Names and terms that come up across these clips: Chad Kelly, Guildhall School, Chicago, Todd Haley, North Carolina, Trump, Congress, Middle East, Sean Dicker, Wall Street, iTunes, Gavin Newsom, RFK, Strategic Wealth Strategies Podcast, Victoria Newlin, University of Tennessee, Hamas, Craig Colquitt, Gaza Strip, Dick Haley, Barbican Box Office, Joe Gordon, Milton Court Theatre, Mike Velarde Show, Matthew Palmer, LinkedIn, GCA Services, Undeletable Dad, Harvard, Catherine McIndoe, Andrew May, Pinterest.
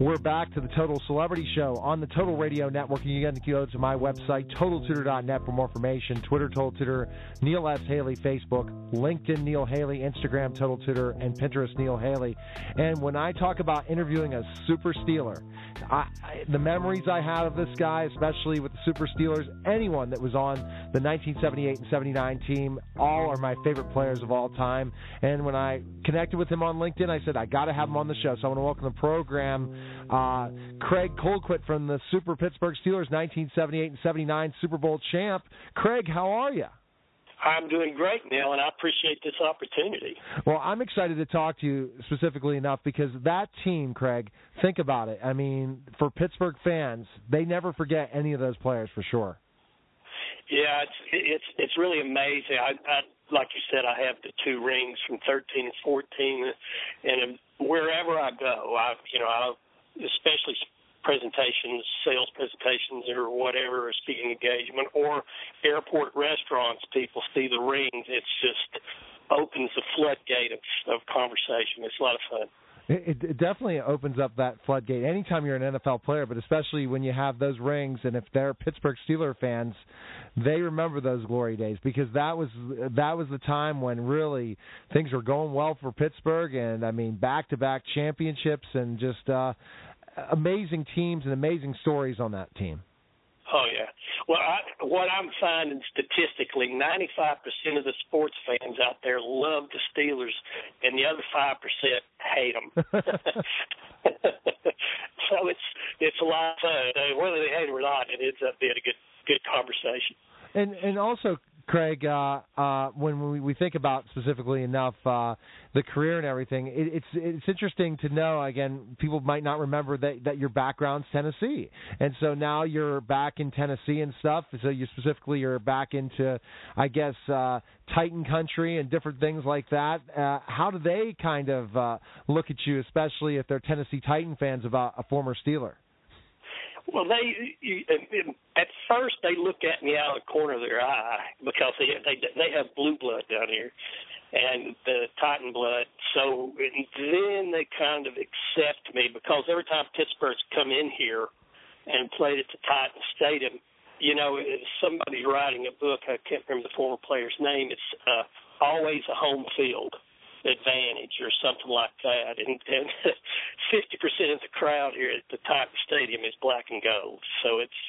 We're back to the Total Celebrity Show on the Total Radio Network. You can go to my website, TotalTutor.net, for more information. Twitter, TotalTutor, Neil S. Haley, Facebook, LinkedIn, Neil Haley, Instagram, TotalTutor, and Pinterest, Neil Haley. And when I talk about interviewing a Super Steeler, the memories I had of this guy, especially with the Super Steelers, anyone that was on the 1978 and 79 team, all are my favorite players of all time. And when I connected with him on LinkedIn, I said, I got to have him on the show. So I want to welcome the program Craig Colquitt from the Super Pittsburgh Steelers, 1978 and 79 Super Bowl champ. Craig, how are you? I'm doing great, Neil, and I appreciate this opportunity. Well, I'm excited to talk to you specifically enough because that team, Craig, think about it. I mean, for Pittsburgh fans, they never forget any of those players for sure. Yeah, it's really amazing. I like you said, I have the two rings from 13 and 14, and wherever I go, I especially presentations, sales presentations or whatever, or speaking engagement, or airport restaurants, people see the rings. It's just opens the floodgate of conversation. It's a lot of fun. It definitely opens up that floodgate anytime you're an NFL player, but especially when you have those rings, and if they're Pittsburgh Steelers fans, they remember those glory days because that was the time when really things were going well for Pittsburgh, and, I mean, back-to-back championships and just amazing teams and amazing stories on that team. Oh, yeah. Well, what I'm finding statistically, 95% of the sports fans out there love the Steelers, and the other 5% hate them. So it's a lot of fun. Whether they hate it or not, it ends up being a good conversation. And also, Craig, when we think about specifically enough the career and everything, it's interesting to know, again, people might not remember that your background's Tennessee. And so now you're back in Tennessee and stuff, so you're back into, I guess, Titan country and different things like that. How do they kind of look at you, especially if they're Tennessee Titan fans of a former Steeler? Well, at first they look at me out of the corner of their eye because they have blue blood down here and the Titan blood. So and then they kind of accept me because every time Pittsburgh's come in here and played at the Titan Stadium, somebody's writing a book. I can't remember the former player's name. It's always a home field advantage or something like that, and 50% of the crowd here at the Titan Stadium is black and gold, so it's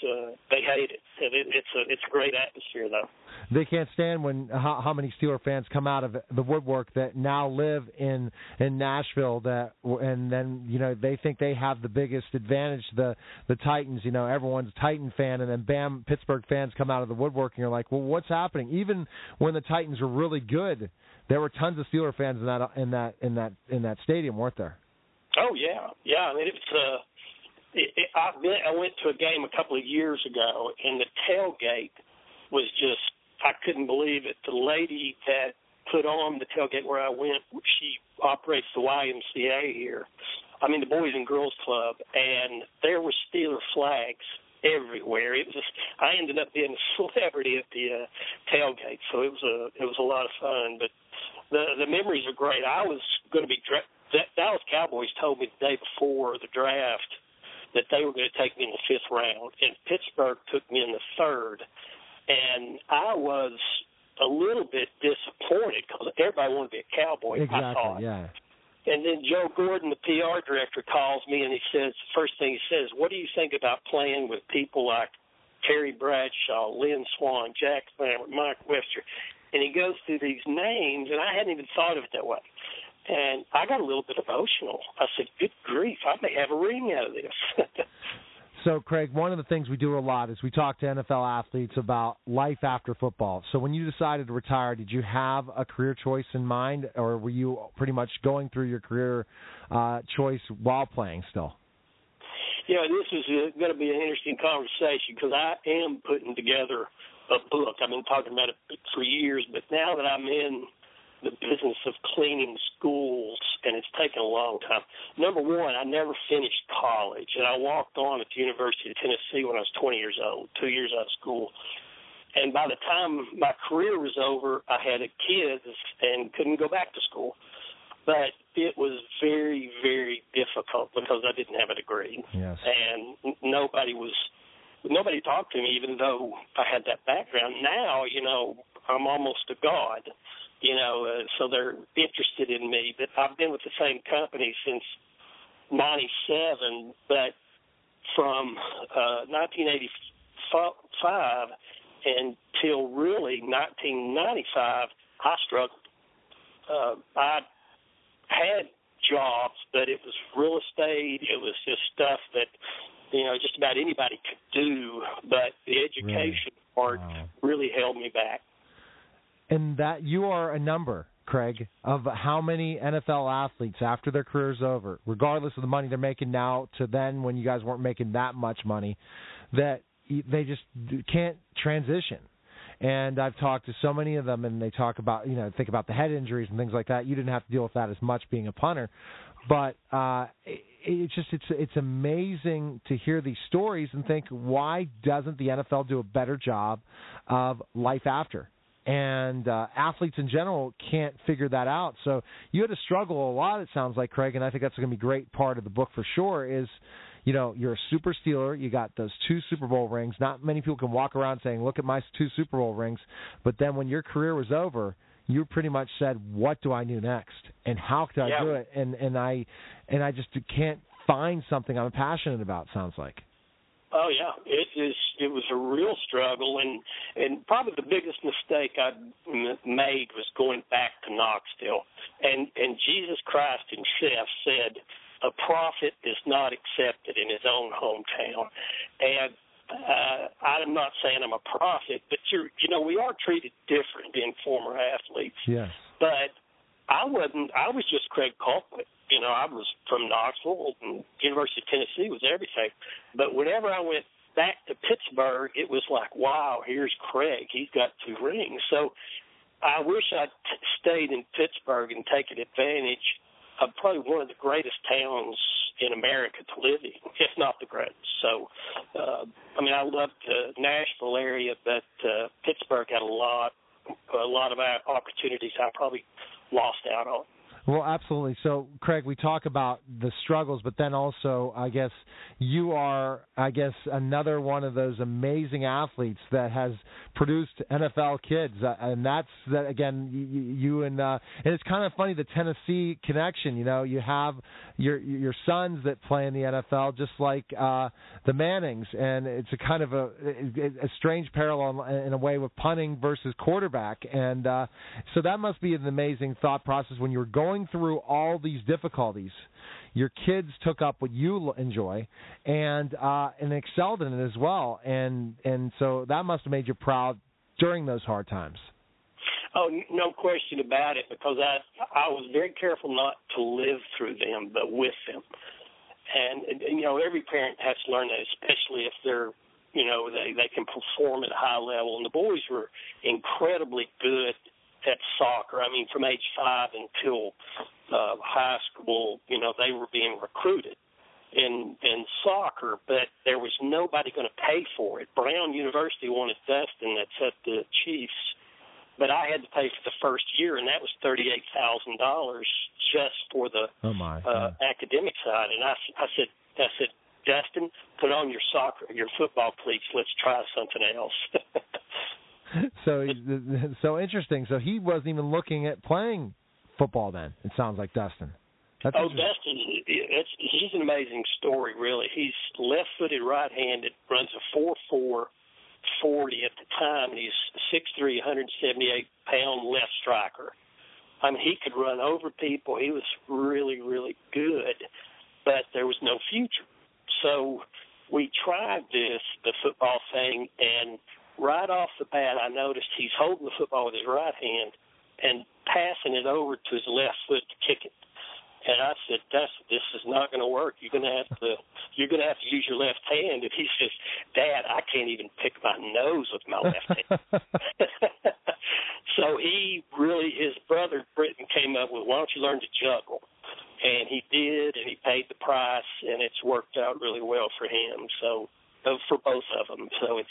they hate it. It's a great atmosphere, though. They can't stand when how many Steeler fans come out of the woodwork that now live in Nashville, and then they think they have the biggest advantage. The Titans, everyone's a Titan fan, and then bam, Pittsburgh fans come out of the woodwork, and you're like, well, what's happening? Even when the Titans were really good, there were tons of Steeler fans in that stadium, weren't there? Oh yeah. I mean, I went to a game a couple of years ago, and the tailgate was just—I couldn't believe it. The lady that put on the tailgate where I went, she operates the YMCA here. I mean, the Boys and Girls Club, and there were Steeler flags everywhere. It was I ended up being a celebrity at the tailgate, so it was a lot of fun, but. The memories are great. I was going to be – Dallas Cowboys told me the day before the draft that they were going to take me in the fifth round, and Pittsburgh took me in the third. And I was a little bit disappointed because everybody wanted to be a Cowboy, exactly, I thought. Yeah. And then Joe Gordon, the PR director, calls me, and he says – the first thing he says, what do you think about playing with people like Terry Bradshaw, Lynn Swann, Jack Lambert, Mike Webster? And he goes through these names, and I hadn't even thought of it that way. And I got a little bit emotional. I said, good grief, I may have a ring out of this. So, Craig, one of the things we do a lot is we talk to NFL athletes about life after football. So when you decided to retire, did you have a career choice in mind, or were you pretty much going through your career choice while playing still? Yeah, this is going to be an interesting conversation because I am putting together a book. I've been talking about it for years, but now that I'm in the business of cleaning schools, and it's taken a long time. Number one, I never finished college, and I walked on at the University of Tennessee when I was 20 years old, 2 years out of school. And by the time my career was over, I had kids and couldn't go back to school. But it was very, very difficult because I didn't have a degree. Yes. And nobody talked to me, even though I had that background. Now, you know, I'm almost a god. You know, so they're interested in me. But I've been with the same company since 97, but from 1985 until really 1995, I struggled. I had jobs, but it was real estate. It was just stuff that, you know, just about anybody could do, but the education part really held me back. And that you are a number, Craig, of how many NFL athletes after their career's over, regardless of the money they're making now to then when you guys weren't making that much money, that they just can't transition. And I've talked to so many of them, and they talk about, you know, think about the head injuries and things like that. You didn't have to deal with that as much being a punter. But it's amazing to hear these stories and think, why doesn't the NFL do a better job of life after? And athletes in general can't figure that out. So you had to struggle a lot, it sounds like, Craig, and I think that's going to be a great part of the book for sure is, you know, you're a super Steeler. You got those two Super Bowl rings. Not many people can walk around saying, look at my two Super Bowl rings. But then when your career was over, you pretty much said, what do I do next? And how could I do it? And I just can't find something I'm passionate about, sounds like. Oh, yeah. It was a real struggle, and probably the biggest mistake I made was going back to Knoxville. And Jesus Christ himself said, a prophet is not accepted in his own hometown. And I'm not saying I'm a prophet, but, we are treated different than former athletes. Yes. But I was just Craig Colquitt. You know, I was from Knoxville, and University of Tennessee was everything. But whenever I went back to Pittsburgh, it was like, wow, here's Craig. He's got two rings. So I wish I stayed in Pittsburgh and taken advantage of probably one of the greatest towns in America to live in, if not the greatest. So, I loved the Nashville area, but Pittsburgh had a lot of opportunities I probably lost out on. Well, absolutely. So, Craig, we talk about the struggles, but then also, I guess, you are, another one of those amazing athletes that has produced NFL kids. And that's, that again, you and it's kind of funny, the Tennessee connection. You know, you have your sons that play in the NFL just like the Mannings. And it's a kind of a strange parallel in a way with punting versus quarterback. And so that must be an amazing thought process when you were going through all these difficulties. Your kids took up what you enjoy and excelled in it as well. And so that must have made you proud during those hard times. Oh, no question about it, because I was very careful not to live through them, but with them. And you know, every parent has to learn that, especially if they're, you know, they can perform at a high level. And the boys were incredibly good at soccer. I mean, from age 5 until high school, you know, they were being recruited in soccer, but there was nobody going to pay for it. Brown University wanted Dustin, that set the Chiefs, but I had to pay for the first year, and that was $38,000 just for the academic side. And I said, Dustin, put on your football cleats. Let's try something else. So interesting. So he wasn't even looking at playing football then, it sounds like, Dustin. Dustin, he's an amazing story, really. He's left-footed, right-handed, runs a 4.4 40 at the time, and he's 6'3", 178-pound left striker. I mean, he could run over people. He was really, really good, but there was no future. So we tried this, the football thing, and right off the bat I noticed he's holding the football with his right hand and passing it over to his left foot to kick it. And I said, this is not going to work. You're going to have to use your left hand. And he says, Dad, I can't even pick my nose with my left hand. So his brother Britton came up with, why don't you learn to juggle? And he did, and he paid the price, and it's worked out really well for him. So for both of them. So it's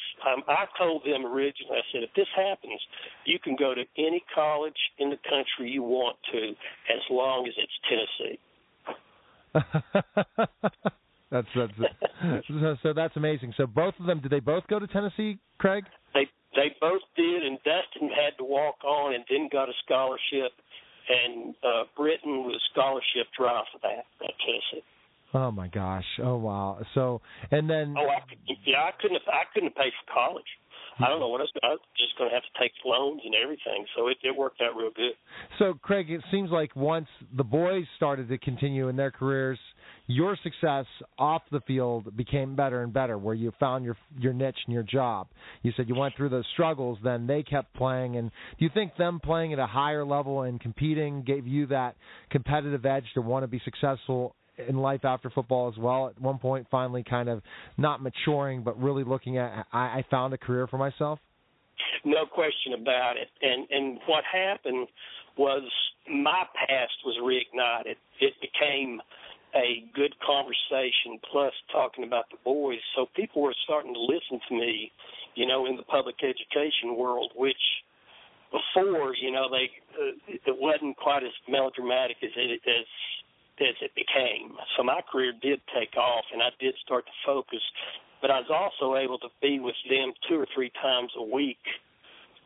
I told them originally, I said, if this happens, you can go to any college in the country you want to as long as it's Tennessee. So that's amazing. So both of them, did they both go to Tennessee, Craig? They both did, and Dustin had to walk on and then got a scholarship, and Britton was scholarshiped right off the bat at Tennessee. Oh my gosh! Oh wow! So and then I couldn't pay for college. I don't know what else. I was just going to have to take loans and everything. So it worked out real good. So Craig, it seems like once the boys started to continue in their careers, your success off the field became better and better, where you found your niche and your job. You said you went through those struggles, then they kept playing. And do you think them playing at a higher level and competing gave you that competitive edge to want to be successful in life after football as well, at one point finally kind of not maturing but really looking at, I found a career for myself? No question about it. And what happened was my past was reignited. It became a good conversation plus talking about the boys. So people were starting to listen to me, in the public education world, which before, it wasn't quite as melodramatic as it became. So my career did take off, and I did start to focus, but I was also able to be with them 2 or 3 times a week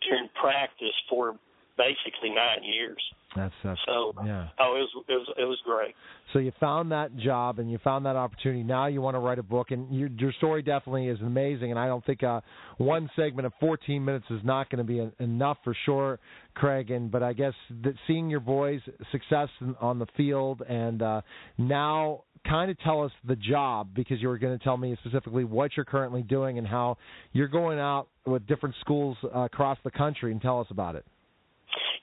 during practice for basically 9 years. That's so yeah. Oh, it was great. So you found that job and you found that opportunity. Now you want to write a book, and your story definitely is amazing. And I don't think one segment of 14 minutes is not going to be enough for sure, Craig. But I guess that seeing your boys' success on the field and now. Kind of tell us the job, because you were going to tell me specifically what you're currently doing and how you're going out with different schools across the country, and tell us about it.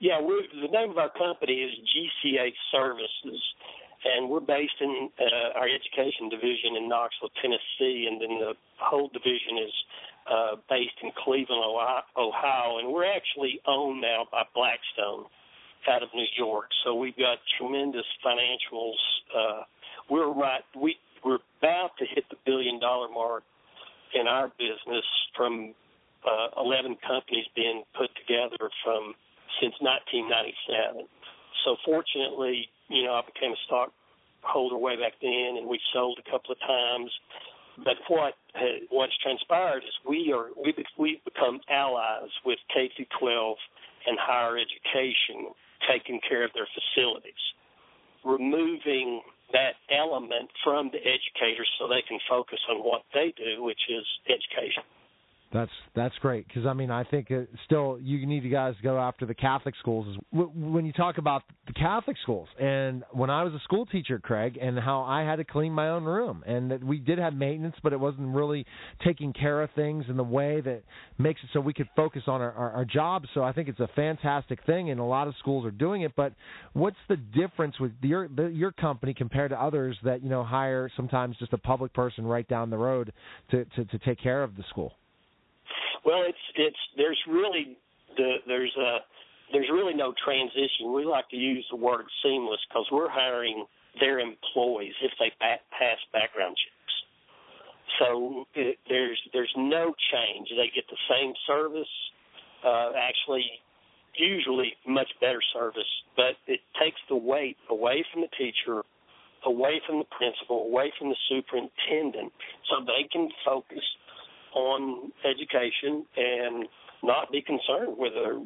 Yeah, the name of our company is GCA Services, and we're based in our education division in Knoxville, Tennessee, and then the whole division is based in Cleveland, Ohio, and we're actually owned now by Blackstone out of New York. So we've got tremendous financials. We're about to hit the billion-dollar mark in our business from 11 companies being put together since 1997. So fortunately, I became a stockholder way back then, and we sold a couple of times. But what's transpired is we've become allies with K-12 and higher education, taking care of their facilities, removing that element from the educators so they can focus on what they do, which is education. That's great, because, I think still you need you guys to go after the Catholic schools. When you talk about the Catholic schools, and when I was a school teacher, Craig, and how I had to clean my own room, and that we did have maintenance, but it wasn't really taking care of things in the way that makes it so we could focus on our jobs. So I think it's a fantastic thing, and a lot of schools are doing it. But what's the difference with your company compared to others that hire sometimes just a public person right down the road to take care of the school? Well, there's really no transition. We like to use the word seamless because we're hiring their employees if they pass background checks. So there's no change. They get the same service, actually usually much better service, but it takes the weight away from the teacher, away from the principal, away from the superintendent, so they can focus on education and not be concerned whether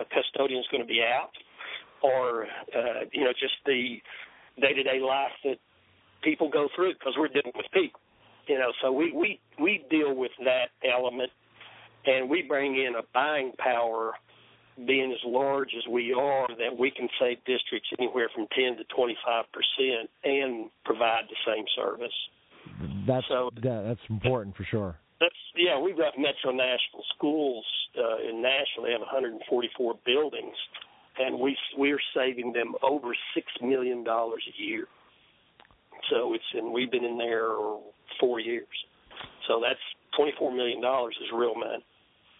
a custodian is going to be out or, just the day-to-day life that people go through, because we're dealing with people. So we deal with that element, and we bring in a buying power, being as large as we are, that we can save districts anywhere from 10 to 25% and provide the same service. That's important for sure. We've got Metro Nashville schools in Nashville. They have 144 buildings, and we're saving them over $6 million a year. So we've been in there 4 years. So that's $24 million is real money.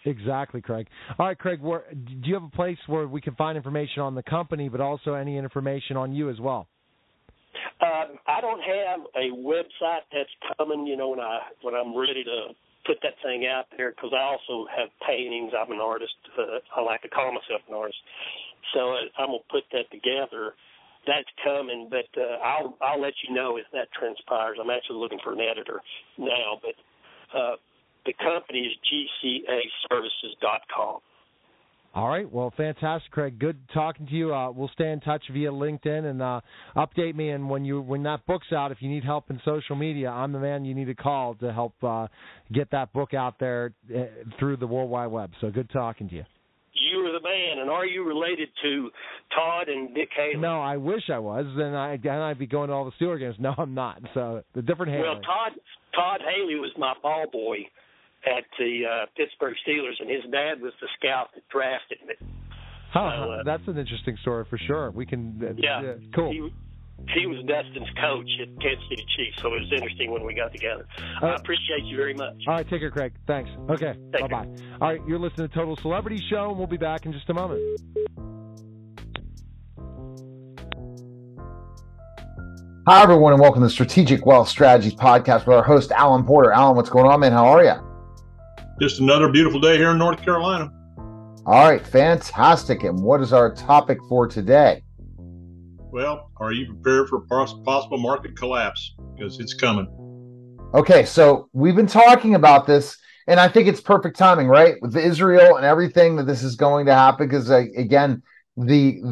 Exactly, Craig. All right, Craig, do you have a place where we can find information on the company, but also any information on you as well? I don't have a website. That's coming, when I'm ready to put that thing out there, because I also have paintings. I'm an artist. I like to call myself an artist. So I'm going to put that together. That's coming, but I'll let you know if that transpires. I'm actually looking for an editor now, but the company is gcaservices.com. All right. Well, fantastic, Craig. Good talking to you. We'll stay in touch via LinkedIn, and update me. And when that book's out, if you need help in social media, I'm the man you need to call to help get that book out there through the World Wide Web. So good talking to you. You are the man, and are you related to Todd and Dick Haley? No, I wish I was, and I'd be going to all the Steelers games. No, I'm not. So the different Haley. Well, Todd Haley was my ball boy at the Pittsburgh Steelers, and his dad was the scout that drafted me. That's an interesting story for sure. We can cool. He was Dustin's coach at Kansas City Chiefs, so it was interesting when we got together. I appreciate you very much. All right, take care, Craig. Thanks. Okay, bye-bye. All right, you're listening to Total Celebrity Show, and we'll be back in just a moment. Hi, everyone, and welcome to the Strategic Wealth Strategies Podcast with our host, Alan Porter. Alan, what's going on, man? How are you? Just another beautiful day here in North Carolina. All right, fantastic. And what is our topic for today? Well, are you prepared for possible market collapse? Because it's coming. Okay, so we've been talking about this, and I think it's perfect timing, right? With Israel and everything that this is going to happen, because, again, the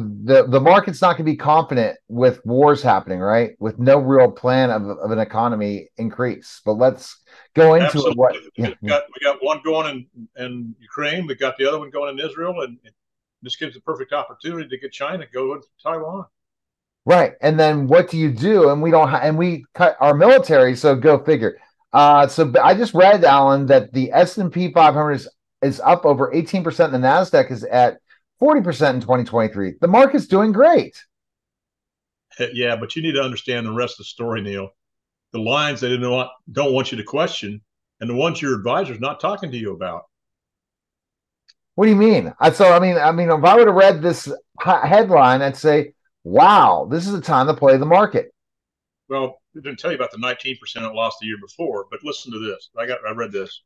market's not going to be confident with wars happening, right? With no real plan of an economy increase. But let's go into Absolutely. What we got one going in Ukraine, we got the other one going in Israel, and this gives the perfect opportunity to get China to go to Taiwan. Right, and then what do you do? And we cut our military. So go figure. So I just read, Alan, that the S&P 500 is up over 18%. The Nasdaq is at 40% in 2023. The market's doing great. Yeah, but you need to understand the rest of the story, Neil. The lines they don't want you to question, and the ones your advisor's not talking to you about. What do you mean? I mean, if I would have read this headline, I'd say, "Wow, this is the time to play the market." Well, I didn't tell you about the 19% it lost the year before, but listen to this. I read this.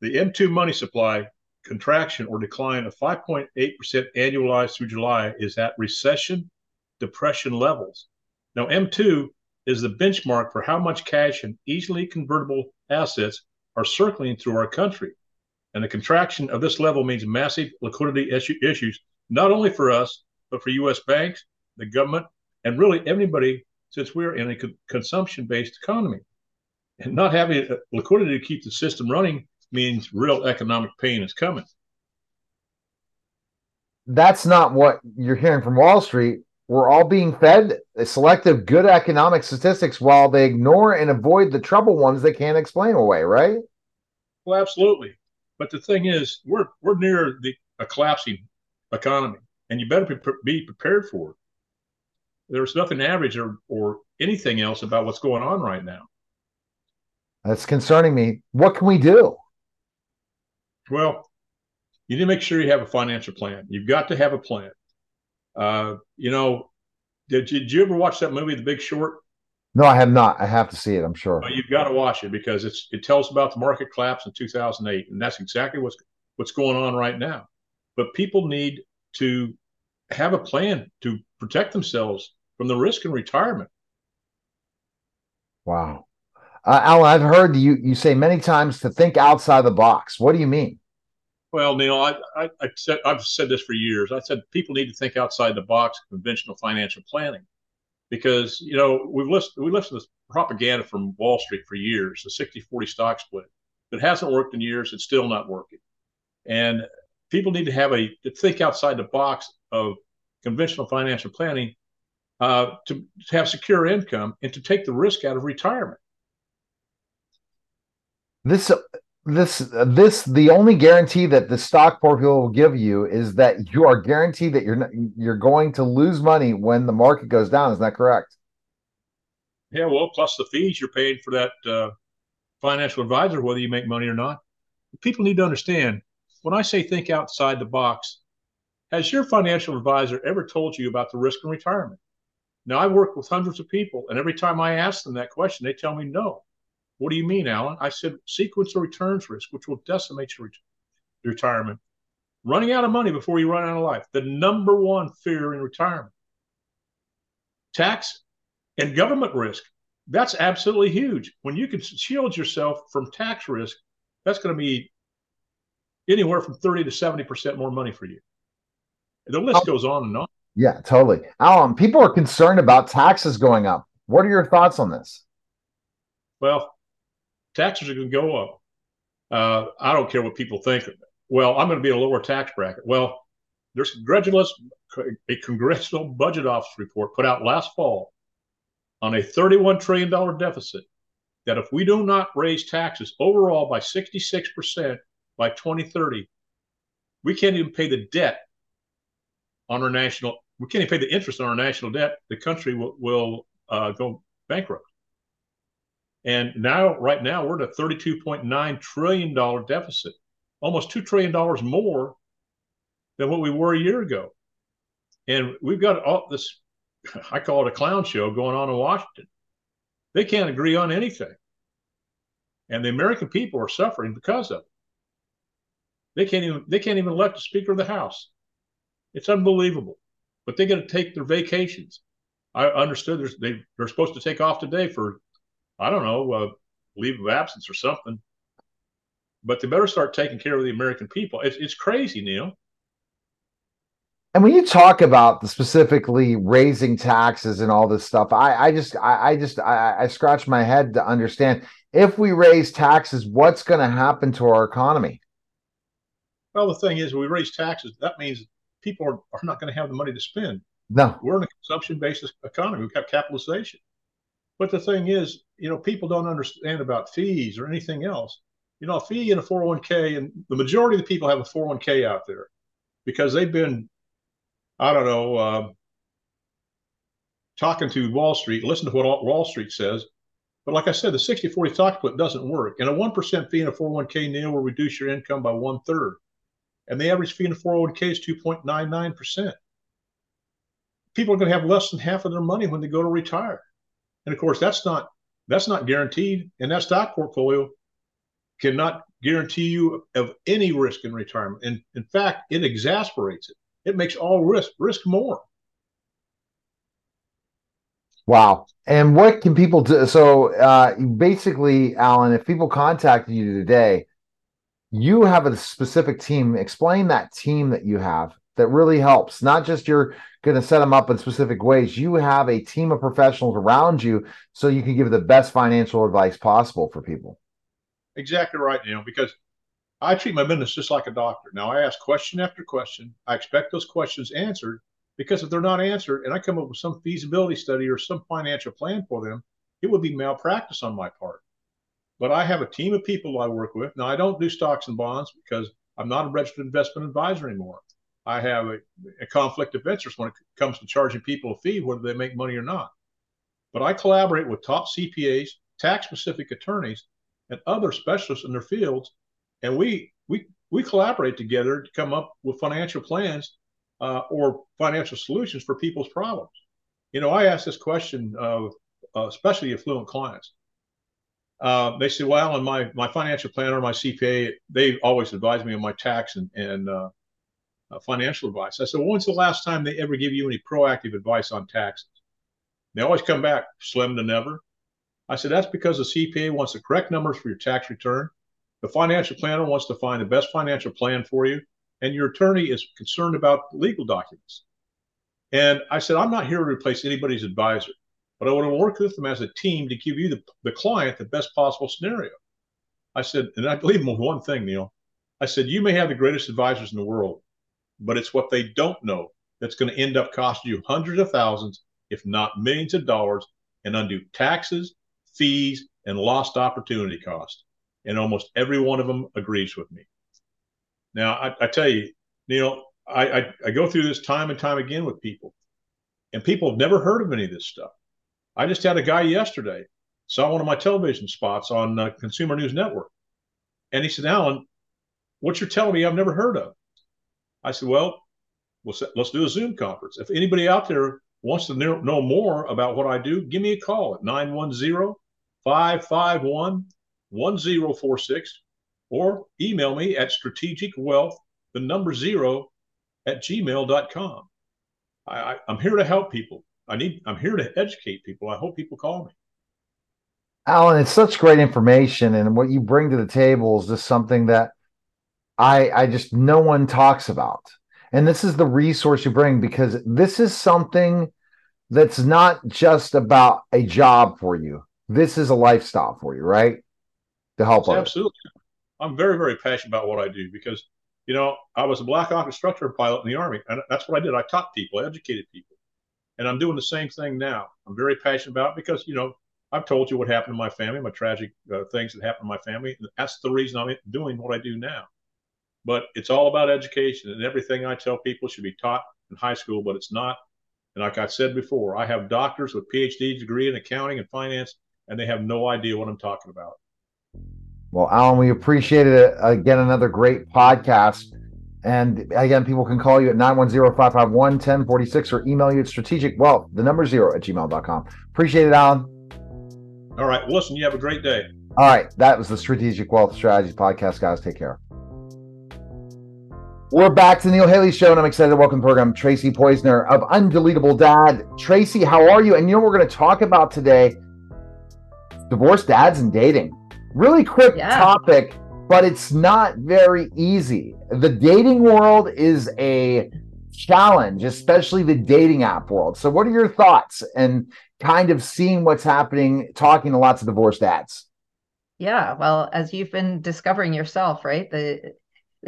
The M2 money supply contraction or decline of 5.8% annualized through July is at recession depression levels. Now, M2 is the benchmark for how much cash and easily convertible assets are circling through our country. And the contraction of this level means massive liquidity issues, not only for us, but for U.S. banks, the government, and really everybody, since we're in a consumption-based economy. And not having liquidity to keep the system running means real economic pain is coming. That's not what you're hearing from Wall Street. We're all being fed selective good economic statistics while they ignore and avoid the trouble ones they can't explain away, right? Well, absolutely. But the thing is, we're near a collapsing economy, and you better be prepared for it. There's nothing average or anything else about what's going on right now. That's concerning me. What can we do? Well, you need to make sure you have a financial plan. You've got to have a plan. Did you ever watch that movie, The Big Short? No, I have not. I have to see it, I'm sure. Well, you've got to watch it, because it tells about the market collapse in 2008, and that's exactly what's going on right now. But people need to have a plan to protect themselves from the risk in retirement. Wow. Alan, I've heard you say many times to think outside the box. What do you mean? Well, Neil, I've said this for years. I said people need to think outside the box of conventional financial planning, because, we listened to propaganda from Wall Street for years, the 60-40 stock split. It hasn't worked in years. It's still not working. And people need to think outside the box of conventional financial planning to have secure income and to take the risk out of retirement. This the only guarantee that the stock portfolio will give you is that you are guaranteed that you're going to lose money when the market goes down. Is that correct? Yeah, well, plus the fees you're paying for that financial advisor, whether you make money or not. People need to understand, when I say think outside the box, has your financial advisor ever told you about the risk in retirement? Now, I work with hundreds of people, and every time I ask them that question, they tell me no. What do you mean, Alan? I said, sequence of returns risk, which will decimate your retirement. Running out of money before you run out of life, the number one fear in retirement. Tax and government risk, that's absolutely huge. When you can shield yourself from tax risk, that's going to be anywhere from 30 to 70% more money for you. The list goes on and on. Yeah, totally. Alan, people are concerned about taxes going up. What are your thoughts on this? Well, taxes are going to go up. I don't care what people think. Well, I'm going to be in a lower tax bracket. Well, there's a congressional budget office report put out last fall on a $31 trillion deficit that if we do not raise taxes overall by 66% by 2030, we can't even pay the debt on our national. We can't even pay the interest on our national debt. The country will go bankrupt. And now, right now, we're at a $32.9 trillion deficit, almost $2 trillion more than what we were a year ago. And we've got all this, I call it a clown show, going on in Washington. They can't agree on anything. And the American people are suffering because of it. They can't even elect a Speaker of the House. It's unbelievable. But they got to take their vacations. I understood they're supposed to take off today for, I don't know, leave of absence or something. But they better start taking care of the American people. It's crazy, Neil. And when you talk about the specifically raising taxes and all this stuff, I scratch my head to understand, if we raise taxes, what's going to happen to our economy? Well, the thing is, we raise taxes, that means people are not going to have the money to spend. No. We're in a consumption-based economy. We've got capitalization. But the thing is, you know, people don't understand about fees or anything else. You know, a fee and a 401k, and the majority of the people have a 401k out there because they've been, I don't know, talking to Wall Street, listen to what Wall Street says. But like I said, the 60-40 stock split doesn't work. And a 1% fee in a 401k, Neil, will reduce your income by 1/3. And the average fee in a 401k is 2.99%. People are going to have less than half of their money when they go to retire. And of course, that's not guaranteed. And that stock portfolio cannot guarantee you of any risk in retirement. And in fact, it exasperates it. It makes all risk more. Wow. And what can people do? So basically, Alan, if people contacted you today, you have a specific team. Explain that team that you have that really helps. Not just you're going to set them up in specific ways. You have a team of professionals around you so you can give the best financial advice possible for people. Exactly right, Neil, because I treat my business just like a doctor. Now, I ask question after question. I expect those questions answered, because if they're not answered and I come up with some feasibility study or some financial plan for them, it would be malpractice on my part. But I have a team of people I work with. Now, I don't do stocks and bonds because I'm not a registered investment advisor anymore. I have a conflict of interest when it comes to charging people a fee, whether they make money or not. But I collaborate with top CPAs, tax-specific attorneys, and other specialists in their fields, and we collaborate together to come up with financial plans or financial solutions for people's problems. You know, I ask this question of especially affluent clients. They say, well, in my financial planner, my CPA, they always advise me on my tax and financial advice. I said, well, when's the last time they ever give you any proactive advice on taxes? They always come back slim to never. I said, that's because the CPA wants the correct numbers for your tax return. The financial planner wants to find the best financial plan for you. And your attorney is concerned about legal documents. And I said, I'm not here to replace anybody's advisor, but I want to work with them as a team to give you, the client, the best possible scenario. I said, and I believe him with one thing, Neil. I said, you may have the greatest advisors in the world, but it's what they don't know that's going to end up costing you hundreds of thousands, if not millions of dollars, in undue taxes, fees, and lost opportunity cost. and almost every one of them agrees with me. Now, I tell you, Neil, I go through this time and time again with people, and people have never heard of any of this stuff. I just had a guy yesterday, saw one of my television spots on Consumer News Network, and he said, Alan, what you're telling me I've never heard of. I said, well, let's do a Zoom conference. If anybody out there wants to know more about what I do, give me a call at 910-551-1046 or email me at strategicwealth0@gmail.com. I'm here to help people. I'm here to educate people. I hope people call me. Alan, it's such great information, and what you bring to the table is just something that I just no one talks about. And this is the resource you bring, because this is something that's not just about a job for you. This is a lifestyle for you, right? To help others. Absolutely. I'm very, very passionate about what I do because, you know, I was a Black Hawk instructor pilot in the Army, and that's what I did. I taught people, I educated people, and I'm doing the same thing now. I'm very passionate about it because, you know, I've told you what happened to my family, my tragic things that happened to my family. And that's the reason I'm doing what I do now. But it's all about education, and everything I tell people should be taught in high school, but it's not. And like I said before, I have doctors with PhD degree in accounting and finance, and they have no idea what I'm talking about. Well, Alan, we appreciate it. Again, another great podcast. And again, people can call you at 910-551-1046 or email you at strategicwealth0@gmail.com. Appreciate it, Alan. All right. Well, listen, you have a great day. All right. That was the Strategic Wealth Strategies Podcast, guys. Take care. We're back to the Neil Haley Show, and I'm excited to welcome to the program Tracy Poisner of Undeletable Dad. Tracy, how are you? And you know what we're going to talk about today? Divorced dads and dating. Really quick topic, but it's not very easy. The dating world is a challenge, especially the dating app world. So what are your thoughts and kind of seeing what's happening, talking to lots of divorced dads? Yeah, well, as you've been discovering yourself, right?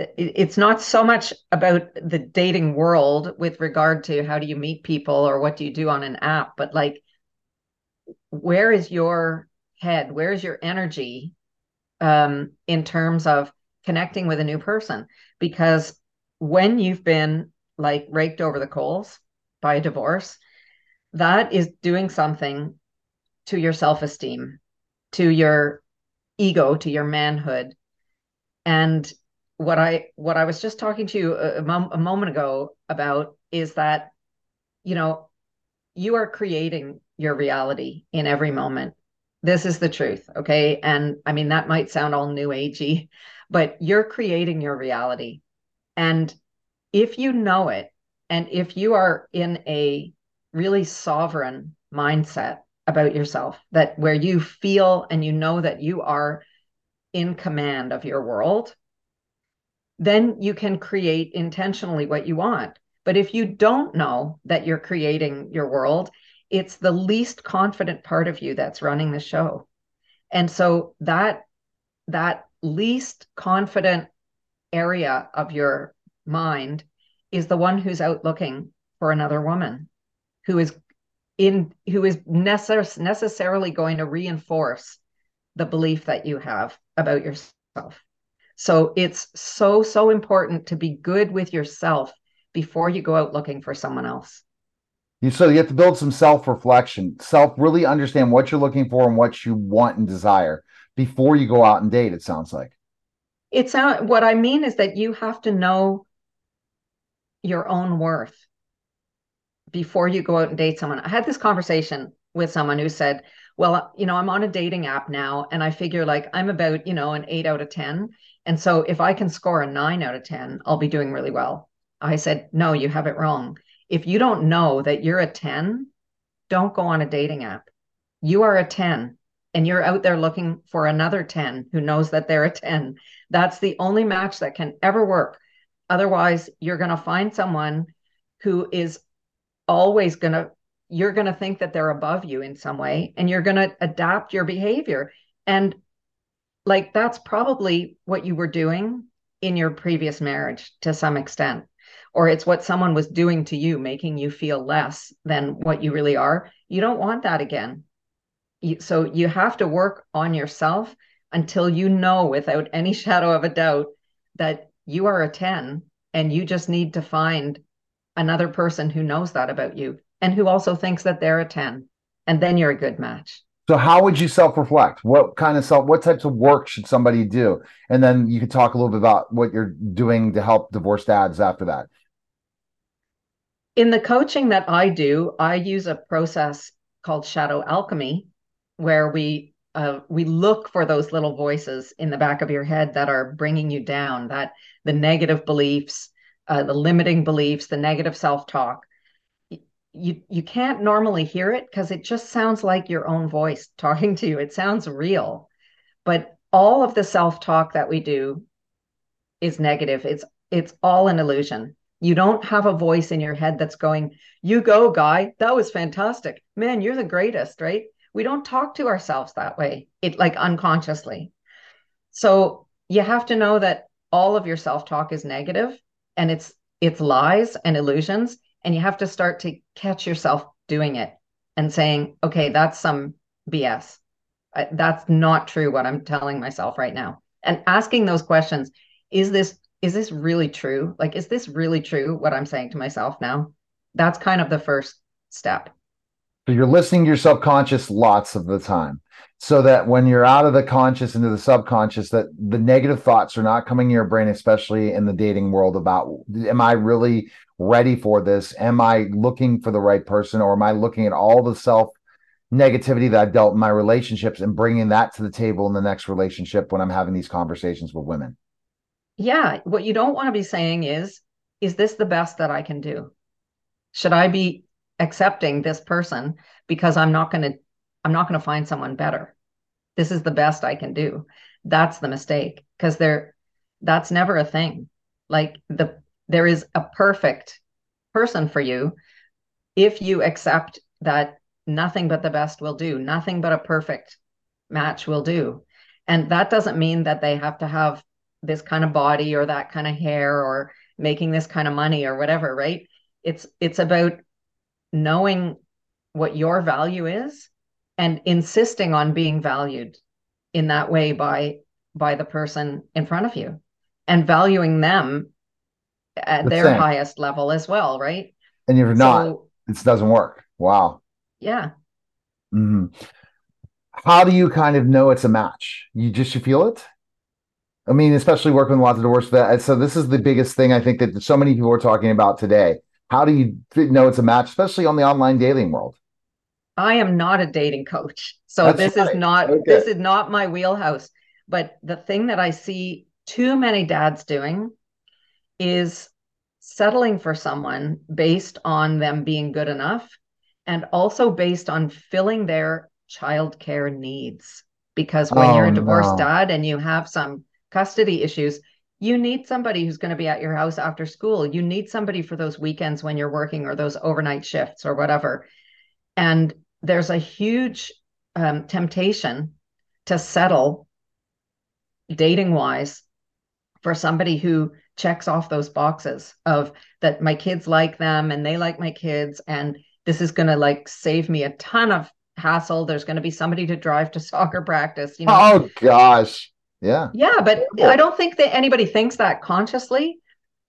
It's not so much about the dating world with regard to how do you meet people or what do you do on an app, but like, where is your head? Where is your energy in terms of connecting with a new person? Because when you've been like raked over the coals by a divorce, that is doing something to your self-esteem, to your ego, to your manhood. And what I was just talking to you a moment ago about is that, you know, you are creating your reality in every moment. This is the truth, okay? And I mean, that might sound all new agey, but you're creating your reality. And if you know it, and if you are in a really sovereign mindset about yourself, that where you feel and you know that you are in command of your world, then you can create intentionally what you want. But if you don't know that you're creating your world, it's the least confident part of you that's running the show. And so that least confident area of your mind is the one who's out looking for another woman, who is necessarily going to reinforce the belief that you have about yourself. So it's so, so important to be good with yourself before you go out looking for someone else. So you have to build some self-reflection, really understand what you're looking for and what you want and desire before you go out and date, it sounds like. What I mean is that you have to know your own worth before you go out and date someone. I had this conversation with someone who said, well, you know, I'm on a dating app now, and I figure like I'm about, you know, an 8 out of 10. And so if I can score a 9 out of 10, I'll be doing really well. I said, no, you have it wrong. If you don't know that you're a 10, don't go on a dating app. You are a 10, and you're out there looking for another 10 who knows that they're a 10. That's the only match that can ever work. Otherwise, you're going to find someone who is always going to, you're going to think that they're above you in some way, and you're going to adapt your behavior. And like, that's probably what you were doing in your previous marriage to some extent, or it's what someone was doing to you, making you feel less than what you really are. You don't want that again. So you have to work on yourself until you know without any shadow of a doubt that you are a 10 and you just need to find another person who knows that about you and who also thinks that they're a 10. And then you're a good match. So how would you self-reflect? What types of work should somebody do? And then you could talk a little bit about what you're doing to help divorced dads after that. In the coaching that I do, I use a process called shadow alchemy, where we look for those little voices in the back of your head that are bringing you down, that the negative beliefs, the limiting beliefs, the negative self-talk. You can't normally hear it because it just sounds like your own voice talking to you. It sounds real, but all of the self-talk that we do is negative. It's all an illusion. You don't have a voice in your head that's going, "You go, guy. That was fantastic. Man, you're the greatest," right? We don't talk to ourselves that way, unconsciously. So you have to know that all of your self-talk is negative and it's lies and illusions. And you have to start to catch yourself doing it and saying, okay, that's some BS. That's not true what I'm telling myself right now. And asking those questions, is this really true? Like, is this really true what I'm saying to myself now? That's kind of the first step. So you're listening to your subconscious lots of the time so that when you're out of the conscious into the subconscious, that the negative thoughts are not coming to your brain, especially in the dating world about, am I really ready for this? Am I looking for the right person? Or am I looking at all the self negativity that I've dealt in my relationships and bringing that to the table in the next relationship when I'm having these conversations with women? Yeah. What you don't want to be saying is this the best that I can do? Should I be accepting this person because I'm not going to find someone better? This is the best I can do. That's the mistake, because that's never a thing. Like there is a perfect person for you if you accept that nothing but the best will do, nothing but a perfect match will do. And that doesn't mean that they have to have this kind of body or that kind of hair or making this kind of money or whatever, right? It's about knowing what your value is and insisting on being valued in that way by the person in front of you and valuing them at their highest level as well, right? And if you're not, it doesn't work. Wow. Yeah. Mm-hmm. How do you kind of know it's a match? You feel it? I mean, especially working with lots of divorce. So this is the biggest thing I think that so many people are talking about today. How do you know it's a match, especially on the online dating world? I am not a dating coach. So this is not my wheelhouse. But the thing that I see too many dads doing is settling for someone based on them being good enough and also based on filling their childcare needs. Because when you're a divorced dad and you have some custody issues, you need somebody who's going to be at your house after school. You need somebody for those weekends when you're working or those overnight shifts or whatever. And there's a huge temptation to settle dating-wise for somebody who checks off those boxes of that my kids like them and they like my kids. And this is going to save me a ton of hassle. There's going to be somebody to drive to soccer practice. You know? Oh, gosh. Yeah. Yeah. But I don't think that anybody thinks that consciously,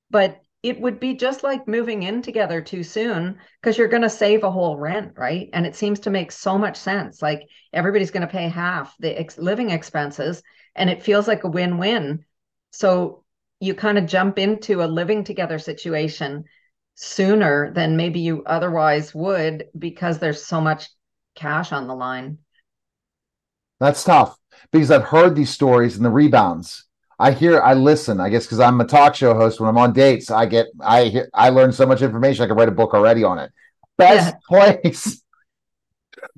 but it would be just like moving in together too soon because you're going to save a whole rent. Right. And it seems to make so much sense. Like everybody's going to pay half the living expenses and it feels like a win-win. So you kind of jump into a living together situation sooner than maybe you otherwise would because there's so much cash on the line. That's tough because I've heard these stories and the rebounds. I listen, I guess, because I'm a talk show host. When I'm on dates, I learn so much information. I could write a book already on it. Best place.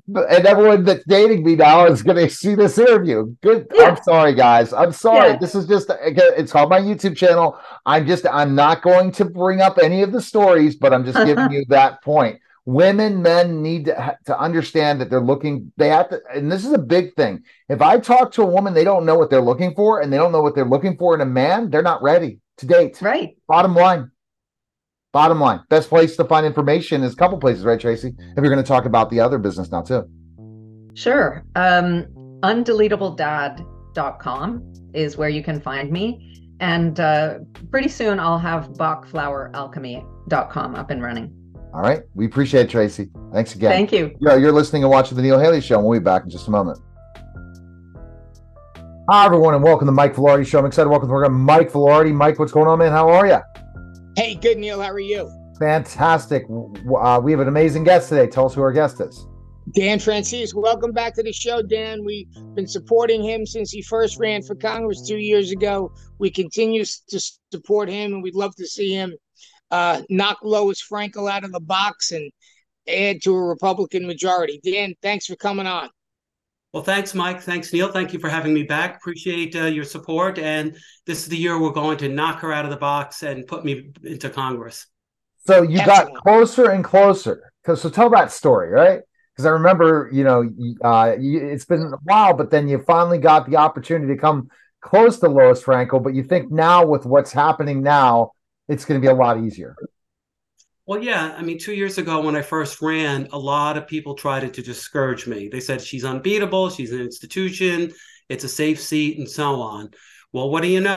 And everyone that's dating me now is going to see this interview. Good. Yeah. I'm sorry, guys. I'm sorry. Yeah. This is just, it's on my YouTube channel. I'm not going to bring up any of the stories, but I'm just giving you that point. Women, men need to understand that they're looking, they have to, and this is a big thing. If I talk to a woman, they don't know what they're looking for, and they don't know what they're looking for in a man, they're not ready to date. Right. Bottom line, best place to find information is a couple places, right, Tracy? If you're going to talk about the other business now, too. Sure. Undeletabledad.com buckflower.com is where you can find me. And pretty soon I'll have buckfloweralchemy.com up and running. All right. We appreciate it, Tracy. Thanks again. Thank you. You're listening and watching The Neil Haley Show. We'll be back in just a moment. Hi, everyone, and welcome to Mike Velarde Show. I'm excited to welcome to Mike Velarde. Mike, what's going on, man? How are you? Hey, good, Neil. How are you? Fantastic. We have an amazing guest today. Tell us who our guest is. Dan Francis. Welcome back to the show, Dan. We've been supporting him since he first ran for Congress 2 years ago. We continue to support him, and we'd love to see him knock Lois Frankel out of the box and add to a Republican majority. Dan, thanks for coming on. Well, thanks, Mike. Thanks, Neil. Thank you for having me back. Appreciate your support. And this is the year we're going to knock her out of the box and put me into Congress. So you got closer and closer. So tell that story, right? Because I remember, it's been a while, but then you finally got the opportunity to come close to Lois Frankel. But you think now with what's happening now, it's going to be a lot easier. Well, yeah. I mean, 2 years ago when I first ran, a lot of people tried to discourage me. They said, she's unbeatable. She's an institution. It's a safe seat and so on. Well, what do you know?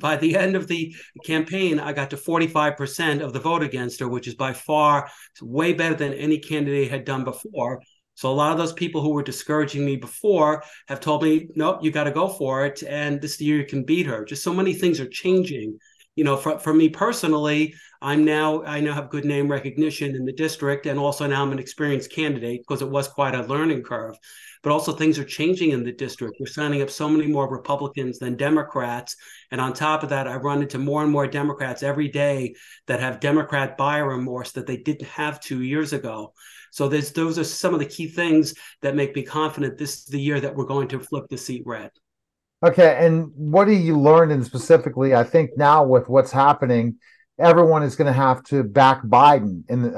By the end of the campaign, I got to 45% of the vote against her, which is by far way better than any candidate had done before. So a lot of those people who were discouraging me before have told me, nope, you got to go for it. And this year you can beat her. Just so many things are changing. You know, for me personally, I now have good name recognition in the district, and also now I'm an experienced candidate because it was quite a learning curve. But also things are changing in the district. We're signing up so many more Republicans than Democrats. And on top of that, I run into more and more Democrats every day that have Democrat buyer remorse that they didn't have 2 years ago. So those are some of the key things that make me confident this is the year that we're going to flip the seat red. Okay, and what do you learn, and specifically, I think now with what's happening, everyone is going to have to back Biden and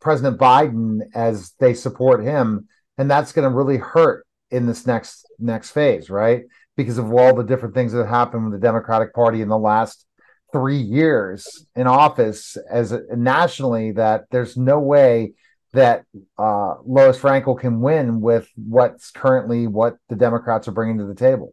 President Biden as they support him, and that's going to really hurt in this next phase, right? Because of all the different things that happened with the Democratic Party in the last 3 years in office, as nationally, that there's no way that Lois Frankel can win with what the Democrats are bringing to the table.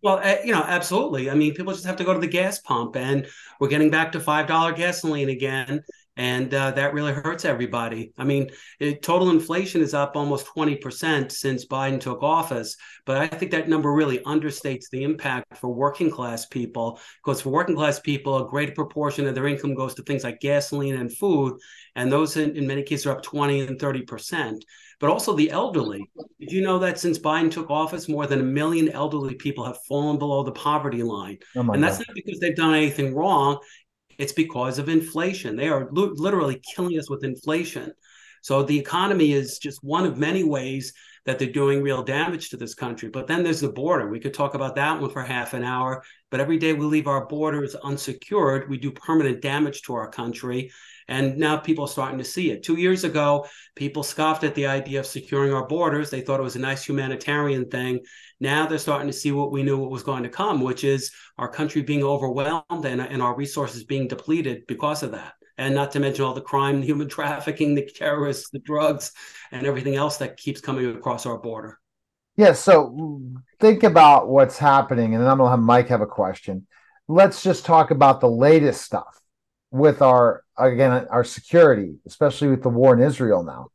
Well, absolutely. I mean, people just have to go to the gas pump, and we're getting back to $5 gasoline again. And that really hurts everybody. I mean, total inflation is up almost 20% since Biden took office. But I think that number really understates the impact for working class people, because for working class people, a greater proportion of their income goes to things like gasoline and food. And those in many cases are up 20 and 30%. But also the elderly. Did you know that since Biden took office, more than 1 million elderly people have fallen below the poverty line? And that's not because they've done anything wrong. It's because of inflation. They are literally killing us with inflation. So the economy is just one of many ways that they're doing real damage to this country. But then there's the border. We could talk about that one for half an hour. But every day we leave our borders unsecured, we do permanent damage to our country. And now people are starting to see it. 2 years ago, people scoffed at the idea of securing our borders. They thought it was a nice humanitarian thing. Now they're starting to see what we knew what was going to come, which is our country being overwhelmed and our resources being depleted because of that. And not to mention all the crime, the human trafficking, the terrorists, the drugs, and everything else that keeps coming across our border. Yeah, so think about what's happening, and then I'm going to have Mike have a question. Let's just talk about the latest stuff with our security, especially with the war in Israel now,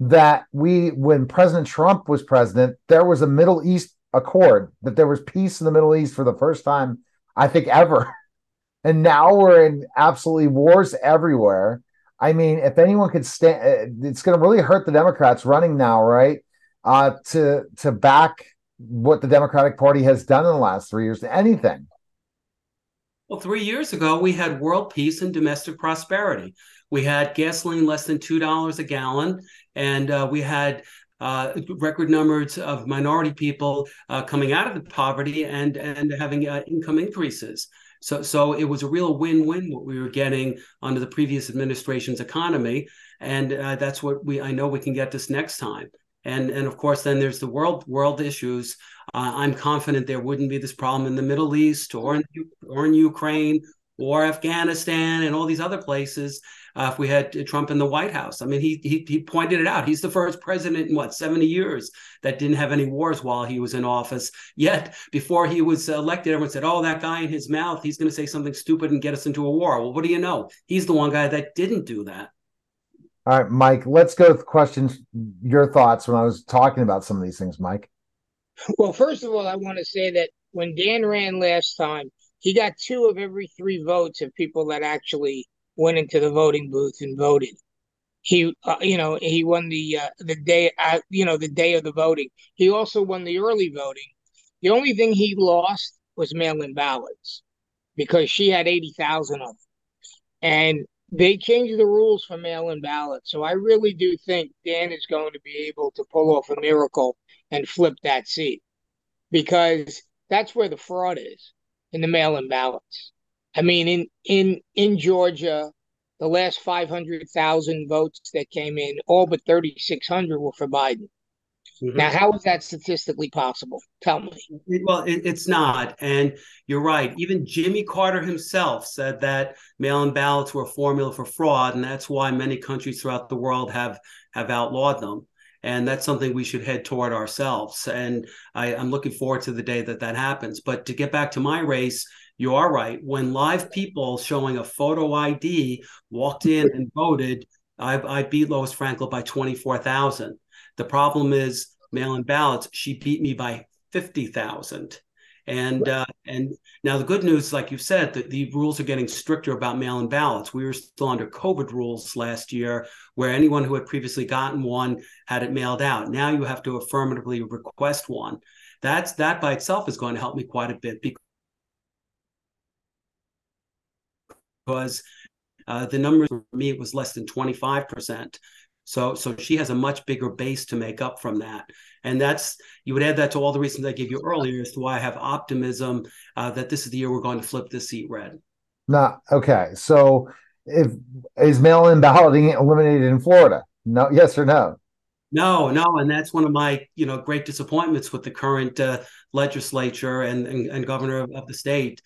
that when President Trump was president, there was a Middle East accord, that there was peace in the Middle East for the first time, I think, ever. And now we're in absolutely wars everywhere. I mean, if anyone could stand, it's going to really hurt the Democrats running now, right? To back what the Democratic Party has done in the last 3 years, anything. Well, 3 years ago, we had world peace and domestic prosperity. We had gasoline less than $2 a gallon, and we had record numbers of minority people coming out of the poverty and having income increases. So it was a real win-win what we were getting under the previous administration's economy, and that's what I know we can get this next time. And of course, then there's the world issues. I'm confident there wouldn't be this problem in the Middle East or in Ukraine or Afghanistan and all these other places if we had Trump in the White House. I mean, he pointed it out. He's the first president in, 70 years that didn't have any wars while he was in office. Yet, before he was elected, everyone said, oh, that guy in his mouth, he's going to say something stupid and get us into a war. Well, what do you know? He's the one guy that didn't do that. All right, Mike, let's go with questions, your thoughts when I was talking about some of these things, Mike. Well, first of all, I want to say that when Dan ran last time, he got 2 of every 3 votes of people that actually went into the voting booth and voted. He, he won the day of the voting. He also won the early voting. The only thing he lost was mail-in ballots because she had 80,000 of them, and they changed the rules for mail-in ballots. So I really do think Dan is going to be able to pull off a miracle and flip that seat, because that's where the fraud is, in the mail-in ballots. I mean, in Georgia, the last 500,000 votes that came in, all but 3,600 were for Biden. Mm-hmm. Now, how is that statistically possible? Tell me. Well, it's not. And you're right. Even Jimmy Carter himself said that mail-in ballots were a formula for fraud. And that's why many countries throughout the world have outlawed them. And that's something we should head toward ourselves. And I'm looking forward to the day that happens. But to get back to my race, you are right. When live people showing a photo ID walked in and voted, I beat Lois Frankel by 24,000. The problem is mail-in ballots. She beat me by 50,000. And now the good news, like you said, that the rules are getting stricter about mail-in ballots. We were still under COVID rules last year, where anyone who had previously gotten one had it mailed out. Now you have to affirmatively request one. That by itself is going to help me quite a bit, because the numbers for me, it was less than 25%. So she has a much bigger base to make up from that. And you would add that to all the reasons I gave you earlier as to why I have optimism that this is the year we're going to flip this seat red. Okay. So is mail-in balloting eliminated in Florida? No. Yes or no? No. And that's one of my great disappointments with the current legislature and governor of the state.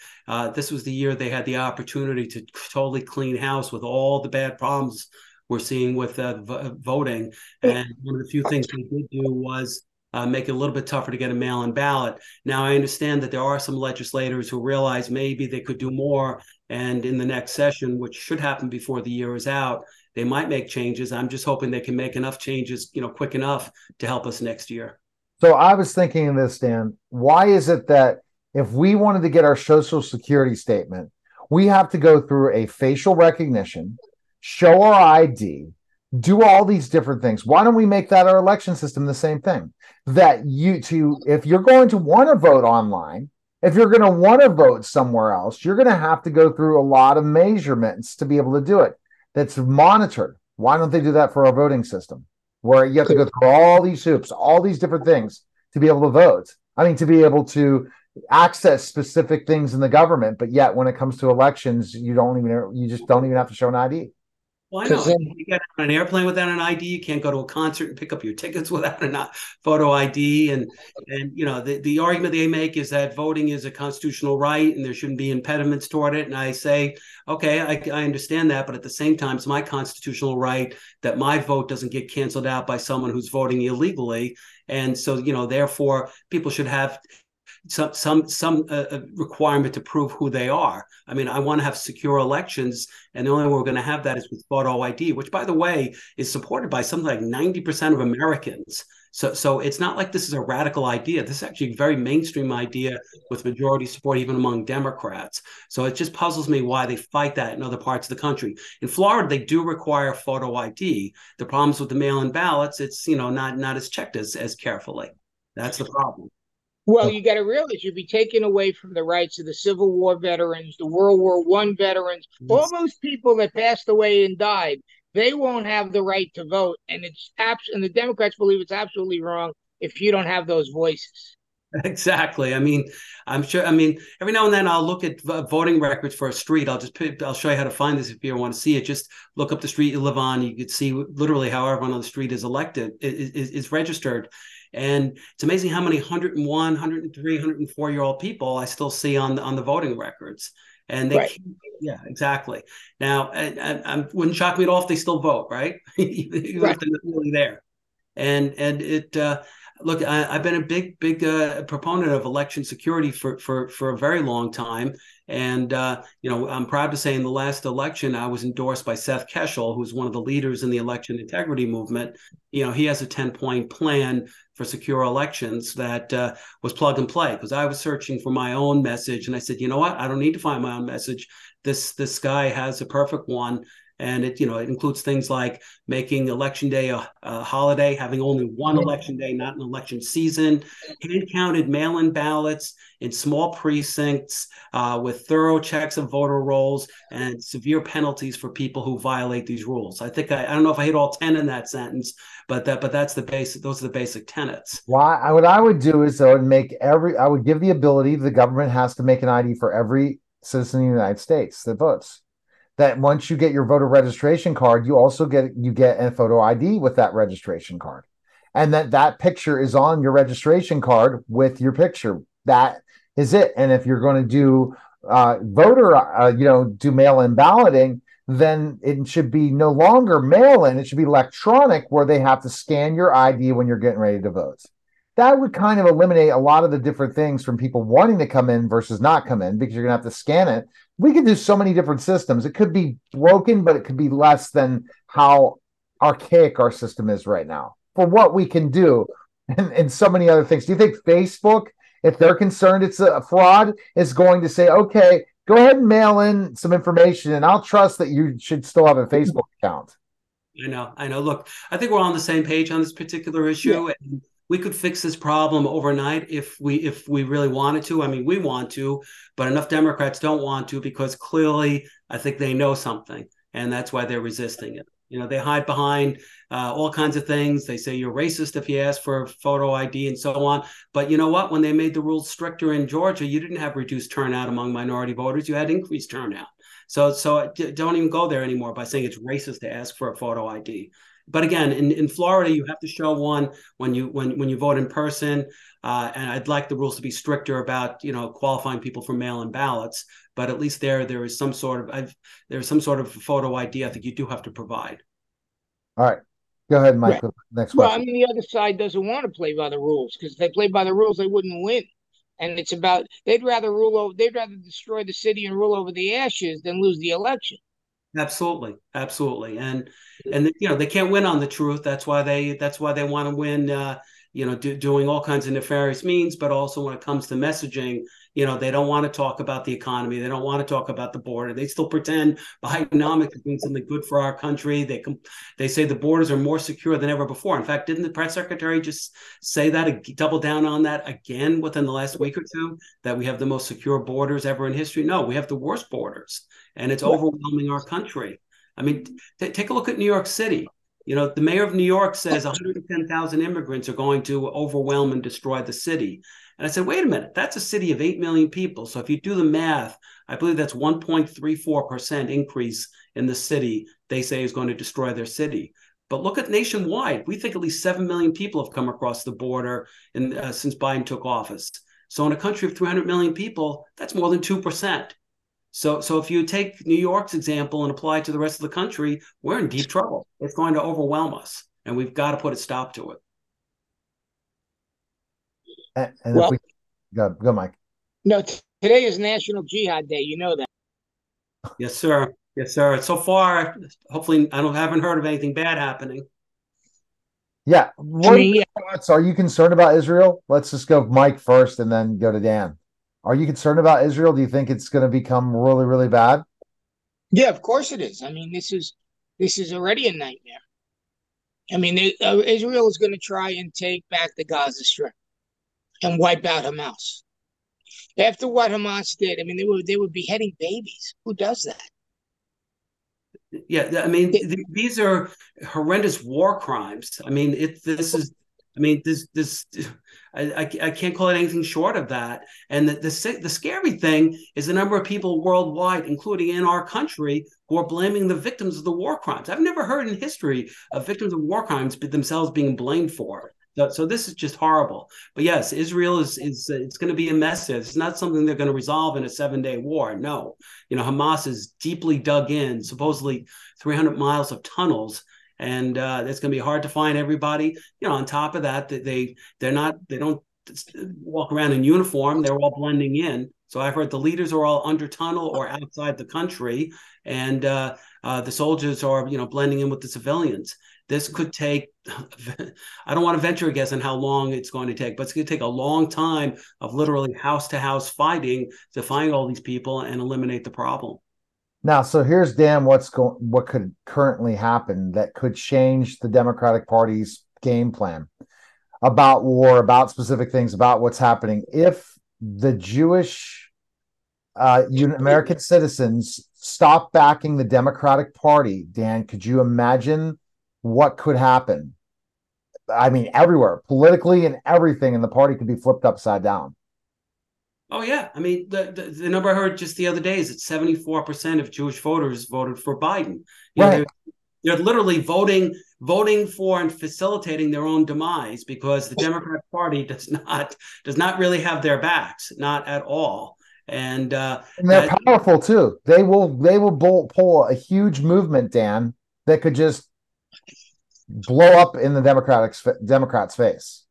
This was the year they had the opportunity to totally clean house with all the bad problems we're seeing with voting. And one of the few things we did do was make it a little bit tougher to get a mail-in ballot. Now, I understand that there are some legislators who realize maybe they could do more, and in the next session, which should happen before the year is out, they might make changes. I'm just hoping they can make enough changes, quick enough to help us next year. So I was thinking of this, Dan. Why is it that if we wanted to get our Social Security statement, we have to go through a facial recognition, show our ID, do all these different things? Why don't we make that our election system the same thing? That if you're going to want to vote online, if you're going to want to vote somewhere else, you're going to have to go through a lot of measurements to be able to do it. That's monitored. Why don't they do that for our voting system, where you have to go through all these hoops, all these different things to be able to vote? I mean, to be able to access specific things in the government, but yet when it comes to elections, you just don't even have to show an ID. Why not? You get on an airplane without an ID. You can't go to a concert and pick up your tickets without a photo ID. And the argument they make is that voting is a constitutional right and there shouldn't be impediments toward it. And I say, okay, I understand that. But at the same time, it's my constitutional right that my vote doesn't get canceled out by someone who's voting illegally. And so, therefore, people should have some requirement to prove who they are. I mean, I want to have secure elections, and the only way we're going to have that is with photo ID, which, by the way, is supported by something like 90% of Americans. So it's not like this is a radical idea. This is actually a very mainstream idea with majority support even among Democrats. So it just puzzles me why they fight that in other parts of the country. In Florida, they do require photo ID. The problems with the mail-in ballots, it's not as checked as carefully. That's the problem. Well, you got to realize you'd be taken away from the rights of the Civil War veterans, the World War I veterans, all those people that passed away and died. They won't have the right to vote. And the Democrats believe it's absolutely wrong if you don't have those voices. Exactly. I mean, I'm sure. I mean, every now and then I'll look at voting records for a street. I'll show you how to find this if you want to see it. Just look up the street you live on. You could see literally how everyone on the street is elected, is registered. And it's amazing how many 101, 103, 104-year-old people I still see on the voting records. And they, can't, yeah, exactly. Now, I wouldn't shock me at all if they still vote, right? Even if they're not really there. And it look, I've been a big proponent of election security for a very long time. And, you know, I'm proud to say in the last election, I was endorsed by Seth Keschel, who's one of the leaders in the election integrity movement. You know, he has a 10-point plan for secure elections that was plug and play, because I was searching for my own message. And I said, you know what, I don't need to find my own message. This guy has a perfect one. And it, you know, it includes things like making Election Day a holiday, having only one election day, not an election season, hand-counted mail-in ballots in small precincts with thorough checks of voter rolls, and severe penalties for people who violate these rules. I think I don't know if I hit all 10 in that sentence, but that's the basic. Those are the basic tenets. Why? What I would do is I would give the ability the government has to make an ID for every citizen in the United States that votes. That once you get your voter registration card, you also get a photo ID with that registration card. And that picture is on your registration card with your picture. That is it. And if you're going to do do mail-in balloting, then it should be no longer mail-in. It should be electronic, where they have to scan your ID when you're getting ready to vote. That would kind of eliminate a lot of the different things from people wanting to come in versus not come in, because you're going to have to scan it. We could do so many different systems. It could be broken, but it could be less than how archaic our system is right now for what we can do and so many other things. Do you think Facebook, if they're concerned it's a fraud, is going to say, okay, go ahead and mail in some information and I'll trust that you should still have a Facebook account? I know. Look, I think we're on the same page on this particular issue. Yeah. And we could fix this problem overnight if we really wanted to. I mean, we want to, but enough Democrats don't want to, because clearly I think they know something, and that's why they're resisting it. You know, they hide behind all kinds of things. They say you're racist if you ask for photo ID and so on. But you know what? When they made the rules stricter in Georgia, you didn't have reduced turnout among minority voters. You had increased turnout. So don't even go there anymore by saying it's racist to ask for a photo ID. But again, in Florida, you have to show one when you vote in person. And I'd like the rules to be stricter about, you know, qualifying people for mail-in ballots. But at least there is some sort of photo ID I think you do have to provide. All right. Go ahead, Michael. Right. Next question. Well, I mean, the other side doesn't want to play by the rules, because if they play by the rules, they wouldn't win. And it's about they'd rather destroy the city and rule over the ashes than lose the election. Absolutely. And you know, they can't win on the truth. That's why they want to win, doing all kinds of nefarious means. But also when it comes to messaging, you know, they don't want to talk about the economy. They don't want to talk about the border. They still pretend Bidenomics is doing something good for our country. They say the borders are more secure than ever before. In fact, didn't the press secretary just say that, double down on that again within the last week or two, that we have the most secure borders ever in history? No, we have the worst borders, and it's overwhelming our country. I mean, take a look at New York City. You know, the mayor of New York says 110,000 immigrants are going to overwhelm and destroy the city. And I said, wait a minute, that's a city of 8 million people. So if you do the math, I believe that's 1.34% increase in the city they say is going to destroy their city. But look at nationwide. We think at least 7 million people have come across the border since Biden took office. So in a country of 300 million people, that's more than 2%. So if you take New York's example and apply it to the rest of the country, we're in deep trouble. It's going to overwhelm us, and we've got to put a stop to it. And well, go, Mike. No, today is National Jihad Day. You know that. Yes, sir. So far, hopefully, I haven't heard of anything bad happening. Yeah. What are your thoughts? Are you concerned about Israel? Let's just go Mike first and then go to Dan. Are you concerned about Israel? Do you think it's going to become really, really bad? Yeah, of course it is. I mean, this is already a nightmare. I mean, Israel is going to try and take back the Gaza Strip and wipe out Hamas. After what Hamas did, I mean, they were beheading babies. Who does that? Yeah, I mean, these are horrendous war crimes. I mean, I can't call it anything short of that. And the scary thing is the number of people worldwide, including in our country, who are blaming the victims of the war crimes. I've never heard in history of victims of war crimes themselves being blamed for it. So this is just horrible. But yes, Israel is it's going to be a mess. It's not something they're going to resolve in a 7-day war. No, you know, Hamas is deeply dug in, supposedly 300 miles of tunnels. And it's going to be hard to find everybody. You know, on top of that, they don't walk around in uniform. They're all blending in. So I've heard the leaders are all under tunnel or outside the country, and the soldiers are, you know, blending in with the civilians. This could take, I don't want to venture a guess on how long it's going to take, but it's going to take a long time of literally house-to-house fighting to find all these people and eliminate the problem. Now, so here's, Dan, what could currently happen that could change the Democratic Party's game plan about war, about specific things, about what's happening. If the Jewish American citizens stop backing the Democratic Party, Dan, could you imagine what could happen? I mean, everywhere, politically and everything, and the party could be flipped upside down. Oh, yeah. I mean, the number I heard just the other day is that 74% of Jewish voters voted for Biden. You know, they're literally voting for and facilitating their own demise, because the Democrat Party does not really have their backs, not at all. And they're powerful too. They will pull a huge movement, Dan, that could just blow up in the Democrats' face.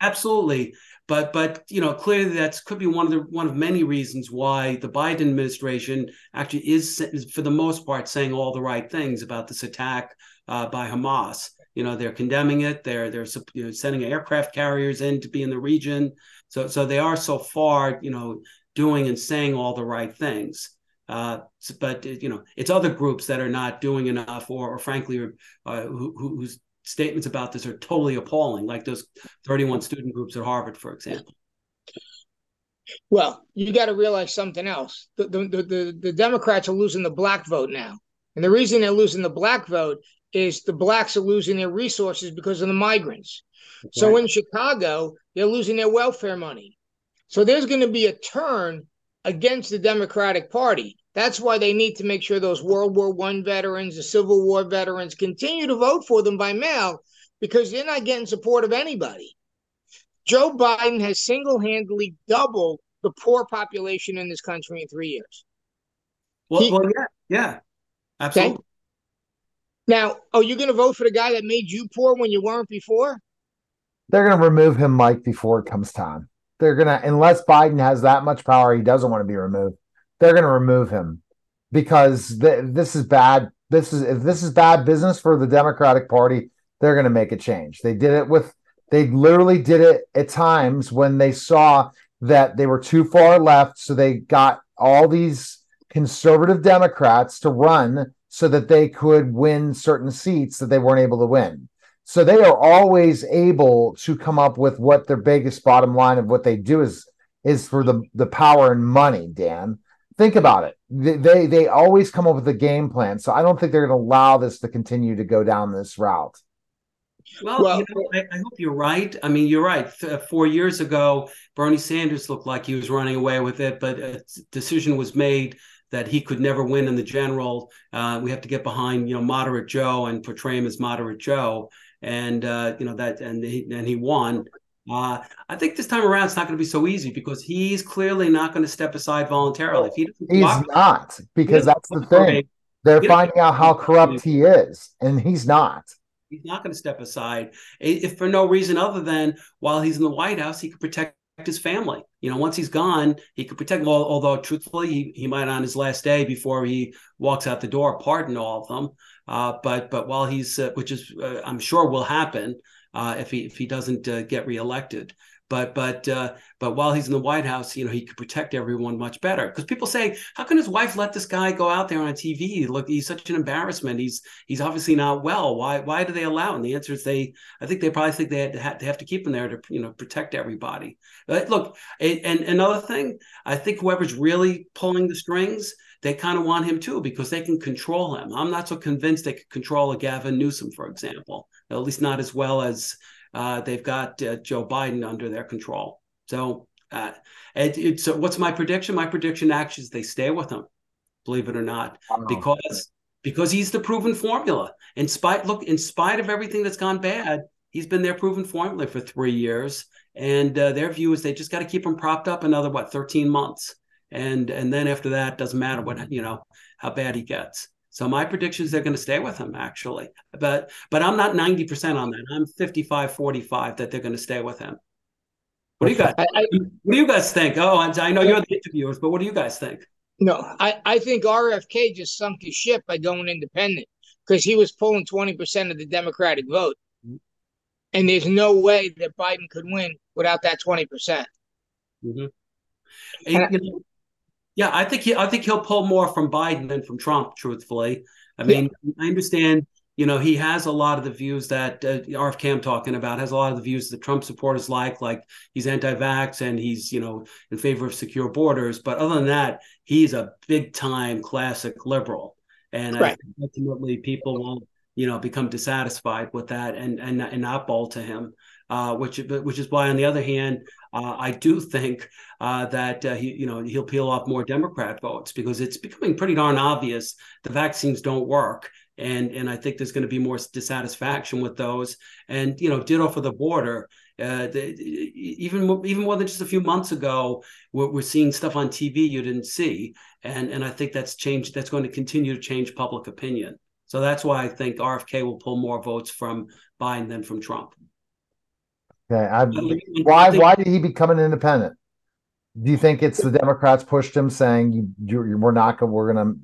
Absolutely. But you know, clearly that could be one of many reasons why the Biden administration actually is for the most part saying all the right things about this attack by Hamas. You know, they're condemning it. They're you know, sending aircraft carriers in to be in the region. So they are so far, you know, doing and saying all the right things. But you know, it's other groups that are not doing enough, or frankly, whose statements about this are totally appalling, like those 31 student groups at Harvard, for example. Well, you got to realize something else. The Democrats are losing the black vote now. And the reason they're losing the black vote is the blacks are losing their resources because of the migrants. Right. So in Chicago, they're losing their welfare money. So there's going to be a turn against the Democratic Party. That's why they need to make sure those World War I veterans, the Civil War veterans, continue to vote for them by mail, because they're not getting support of anybody. Joe Biden has single-handedly doubled the poor population in this country in 3 years. Well, yeah, absolutely. Okay? Now, you're going to vote for the guy that made you poor when you weren't before? They're going to remove him, Mike, before it comes time. They're going to, unless Biden has that much power, he doesn't want to be removed. They're going to remove him, because this is bad. If this is bad business for the Democratic Party, they're going to make a change. They literally did it at times when they saw that they were too far left. So they got all these conservative Democrats to run so that they could win certain seats that they weren't able to win. So they are always able to come up with what their biggest bottom line of what they do is for the power and money, Dan. Think about it. They always come up with a game plan. So I don't think they're going to allow this to continue to go down this route. Well, you know, I hope you're right. I mean, you're right. 4 years ago, Bernie Sanders looked like he was running away with it, but a decision was made that he could never win in the general. We have to get behind, you know, moderate Joe and portray him as moderate Joe. And, you know, that and he won. I think this time around it's not going to be so easy, because he's clearly not going to step aside voluntarily. If he's not, because that's the thing. They're finding out how corrupt he is, and he's not. He's not going to step aside, if for no reason other than while he's in the White House, he could protect his family. You know, once he's gone, he could protect. Although truthfully, he might on his last day before he walks out the door pardon all of them. But while he's, which is I'm sure will happen. If he doesn't get reelected, but while he's in the White House, you know, he could protect everyone much better. Because people say, how can his wife let this guy go out there on TV? Look, he's such an embarrassment. He's obviously not well. Why do they allow him? The answer is I think they probably think they have to keep him there to, you know, protect everybody. But look, and another thing, I think whoever's really pulling the strings, they kind of want him too, because they can control him. I'm not so convinced they could control a Gavin Newsom, for example, at least not as well as they've got Joe Biden under their control. So so what's my prediction? My prediction actually is they stay with him, believe it or not, because he's the proven formula. In spite of everything that's gone bad, He's been their proven formula for 3 years. And their view is they just got to keep him propped up another, 13 months. And then after that, doesn't matter what, you know, how bad he gets. So my prediction is they're going to stay with him, actually. But I'm not 90% on that. I'm 55-45 that they're going to stay with him. What do you guys? What do you guys think? Oh, I know you're the interviewers, but what do you guys think? No, I think RFK just sunk his ship by going independent because he was pulling 20% of the Democratic vote. And there's no way that Biden could win without that 20%. Mm-hmm. Yeah, I think he'll pull more from Biden than from Trump, truthfully. I mean, yeah. I understand, you know, he has a lot of the views that RFK I'm talking about has a lot of the views that Trump supporters like he's anti-vax and he's, you know, in favor of secure borders. But other than that, he's a big time classic liberal. And right. I think ultimately people won't, you know, become dissatisfied with that and not bowl to him, which is why, on the other hand, I do think that he'll peel off more Democrat votes because it's becoming pretty darn obvious the vaccines don't work, and I think there's going to be more dissatisfaction with those, and you know, ditto for the border. Even more than just a few months ago, we're seeing stuff on TV you didn't see, and I think that's changed. That's going to continue to change public opinion. So that's why I think RFK will pull more votes from Biden than from Trump. Okay. Why did he become an independent? Do you think it's the Democrats pushed him saying we're going to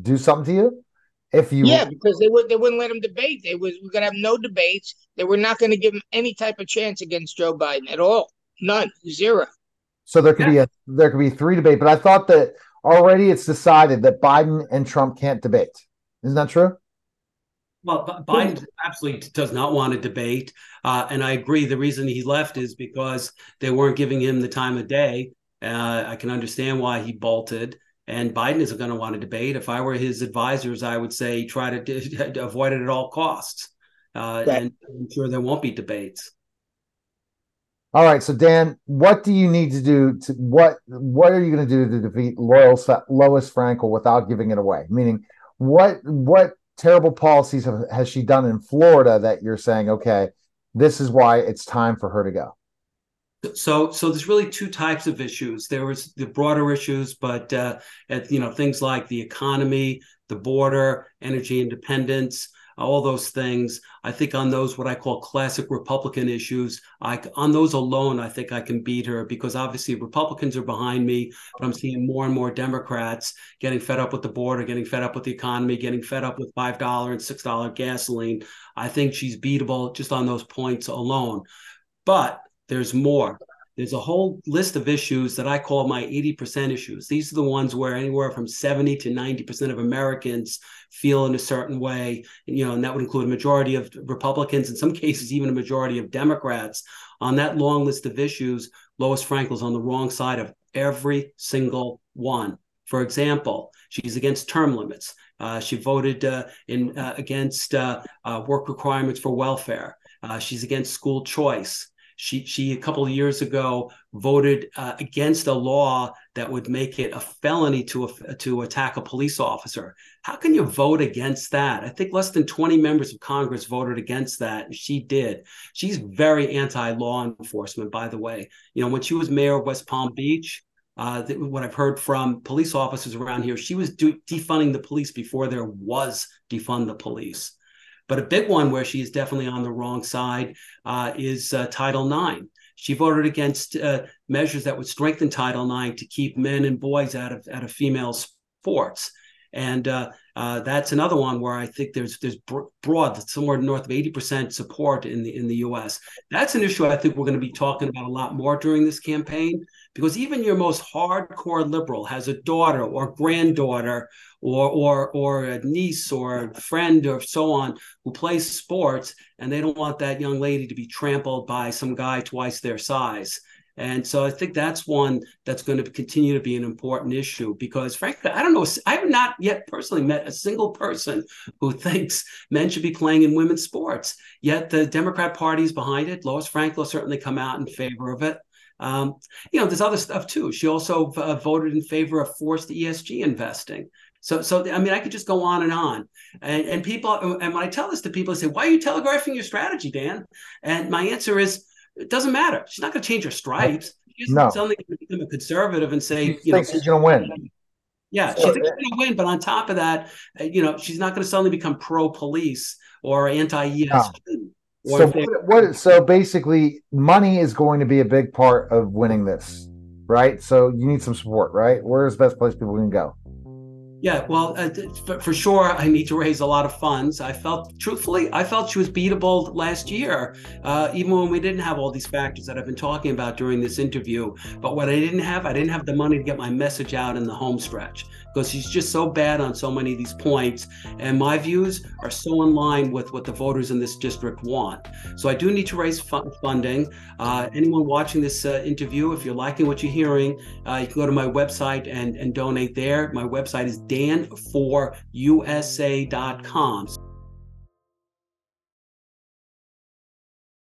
do something to you? Because they wouldn't let him debate. We're going to have no debates. They were not going to give him any type of chance against Joe Biden at all. None, zero. So there could be three debates, but I thought that already it's decided that Biden and Trump can't debate. Isn't that true? Well, Biden absolutely does not want to debate. And I agree. The reason he left is because they weren't giving him the time of day. I can understand why he bolted. And Biden isn't going to want to debate. If I were his advisors, I would say try to avoid it at all costs. Right. And I'm sure there won't be debates. All right. So, Dan, what do you need to do? What are you going to do to defeat Lois Frankel without giving it away? Meaning, what terrible policies has she done in Florida that you're saying, okay, this is why it's time for her to go? So there's really two types of issues. There was the broader issues, but things like the economy, the border, energy independence, all those things. I think on those what I call classic Republican issues, on those alone, I think I can beat her because obviously Republicans are behind me, but I'm seeing more and more Democrats getting fed up with the border, getting fed up with the economy, getting fed up with $5 and $6 gasoline. I think she's beatable just on those points alone. But there's more. There's a whole list of issues that I call my 80% issues. These are the ones where anywhere from 70 to 90% of Americans feel in a certain way, and that would include a majority of Republicans, in some cases, even a majority of Democrats. On that long list of issues, Lois Frankel's on the wrong side of every single one. For example, she's against term limits. She voted against work requirements for welfare. She's against school choice. She a couple of years ago voted against a law that would make it a felony to attack a police officer. How can you vote against that? I think less than 20 members of Congress voted against that, and she did. She's very anti-law enforcement, by the way. You know, when she was mayor of West Palm Beach, what I've heard from police officers around here, she was defunding the police before there was defund the police. But a big one where she is definitely on the wrong side is Title IX. She voted against measures that would strengthen Title IX to keep men and boys out of female sports. And that's another one where I think there's broad, somewhere north of 80% support in the U.S. That's an issue I think we're going to be talking about a lot more during this campaign, because even your most hardcore liberal has a daughter or granddaughter or a niece or a friend or so on who plays sports, and they don't want that young lady to be trampled by some guy twice their size. And so I think that's one that's going to continue to be an important issue because, frankly, I don't know. I have not yet personally met a single person who thinks men should be playing in women's sports. Yet the Democrat Party is behind it. Lois Frankel certainly come out in favor of it. There's other stuff, too. She also voted in favor of forced ESG investing. So I mean, I could just go on and on. And people, and when I tell this to people, they say, "Why are you telegraphing your strategy, Dan?" And my answer is, it doesn't matter. She's not going to change her stripes. She's suddenly going to become a conservative and say, she thinks she's going to win. Yeah, so, she thinks she's going to win. But on top of that, she's not going to suddenly become pro-police or anti-ESG. No. So basically, money is going to be a big part of winning this, right? So you need some support, right? Where's the best place people can go? Yeah, well, for sure, I need to raise a lot of funds. I felt she was beatable last year, even when we didn't have all these factors that I've been talking about during this interview. But what I didn't have the money to get my message out in the home stretch, because she's just so bad on so many of these points. And my views are so in line with what the voters in this district want. So I do need to raise funding. Anyone watching this interview, if you're liking what you're hearing, you can go to my website and donate there. My website is dan4usa.com.